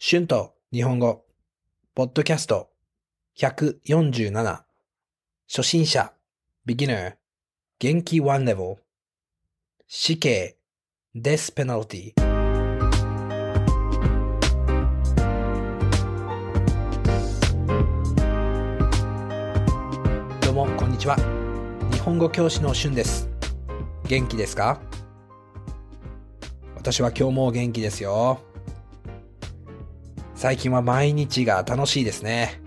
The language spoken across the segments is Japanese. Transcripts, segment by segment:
シュンと日本語ポッドキャスト147、初心者 beginner 元気1レベル、死刑 death penalty。 どうもこんにちは、日本語教師のシュンです。元気ですか？私は今日も元気ですよ。最近は毎日が楽しいですね。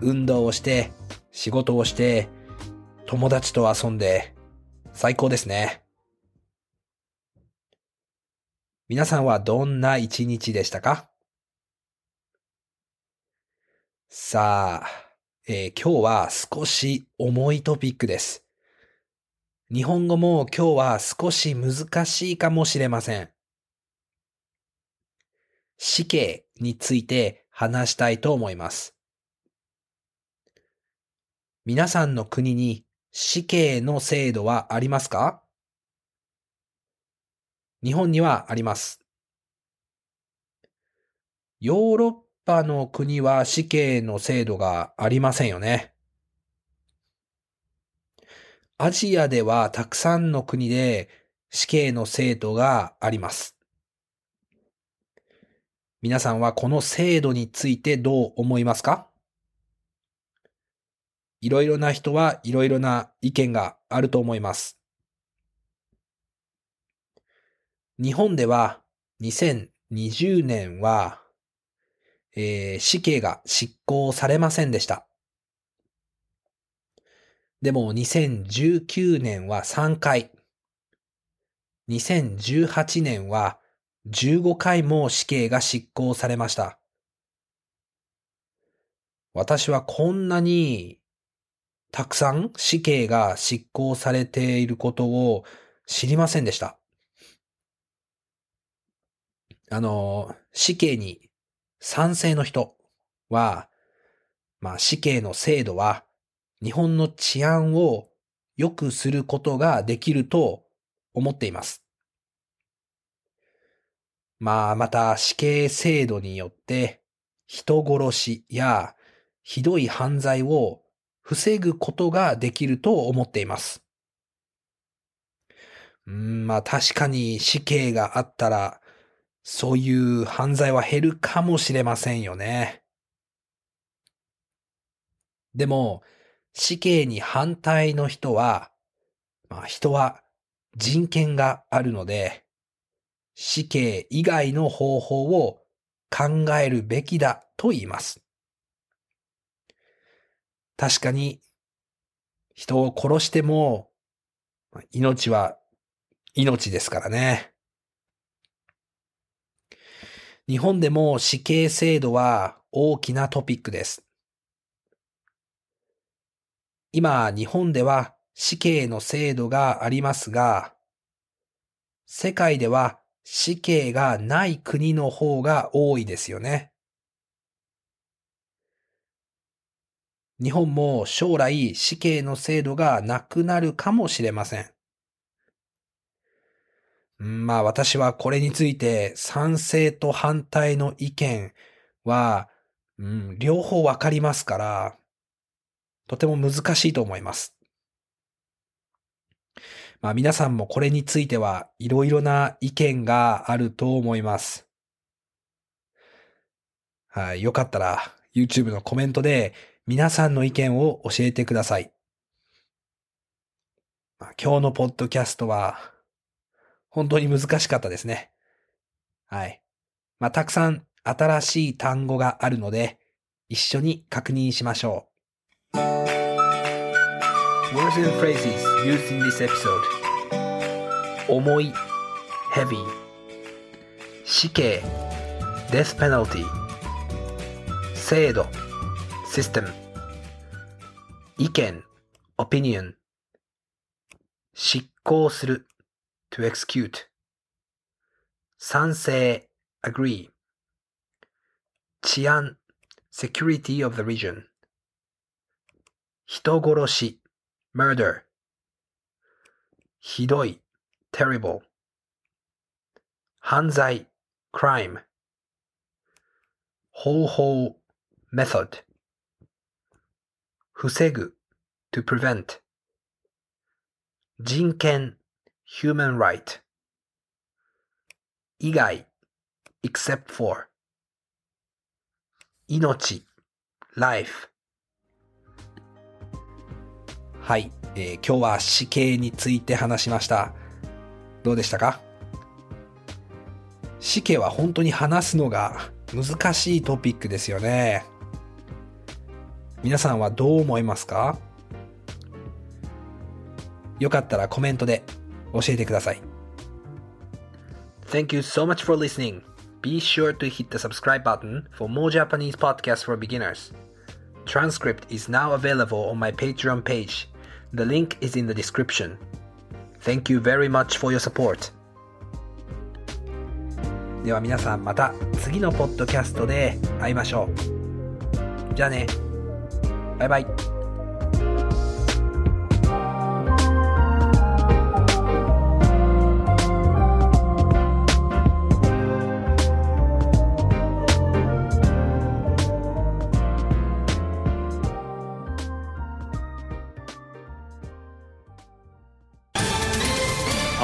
運動をして、仕事をして、友達と遊んで、最高ですね。皆さんはどんな一日でしたか？さあ、今日は少し重いトピックです。日本語も今日は少し難しいかもしれません。死刑について話したいと思います。皆さんの国に死刑の制度はありますか？日本にはあります。ヨーロッパの国は死刑の制度がありませんよね。アジアではたくさんの国で死刑の制度があります。皆さんはこの制度についてどう思いますか？いろいろな人はいろいろな意見があると思います。日本では2020年は、死刑が執行されませんでした。でも2019年は3回、2018年は15回も死刑が執行されました。私はこんなにたくさん死刑が執行されていることを知りませんでした。死刑に賛成の人は、死刑の制度は日本の治安を良くすることができると思っています。また死刑制度によって人殺しやひどい犯罪を防ぐことができると思っています。確かに死刑があったらそういう犯罪は減るかもしれませんよね。でも死刑に反対の人は、人は人権があるので、死刑以外の方法を考えるべきだと言います。確かに人を殺しても命は命ですからね。日本でも死刑制度は大きなトピックです。今日本では死刑の制度がありますが、世界では死刑がない国の方が多いですよね。日本も将来死刑の制度がなくなるかもしれません。私はこれについて賛成と反対の意見は、両方わかりますから、とても難しいと思います。皆さんもこれについてはいろいろな意見があると思います。はい、よかったら YouTube のコメントで皆さんの意見を教えてください。今日のポッドキャストは本当に難しかったですね。はい。たくさん新しい単語があるので一緒に確認しましょう。Words and phrases used in this episode. 重い heavy 死刑 death penalty 制度 system 意見 opinion 執行する to execute 賛成 agree 治安 security of the region 人殺しmurder ひどい terrible 犯罪 crime 方法 method 防ぐ to prevent 人権 human right 以外 except for 命 life はい、今日は死刑について話しました。どうでしたか？死刑は本当に話すのが難しいトピックですよね。皆さんはどう思いますか？よかったらコメントで教えてください。Thank you so much for listening. Be sure to hit the subscribe button for more Japanese podcasts for beginners. Transcript is now available on my Patreon page. The link is in the description. Thank you very much for your support.では皆さんまた次のポッドキャストで会いましょう。じゃあね。バイバイ。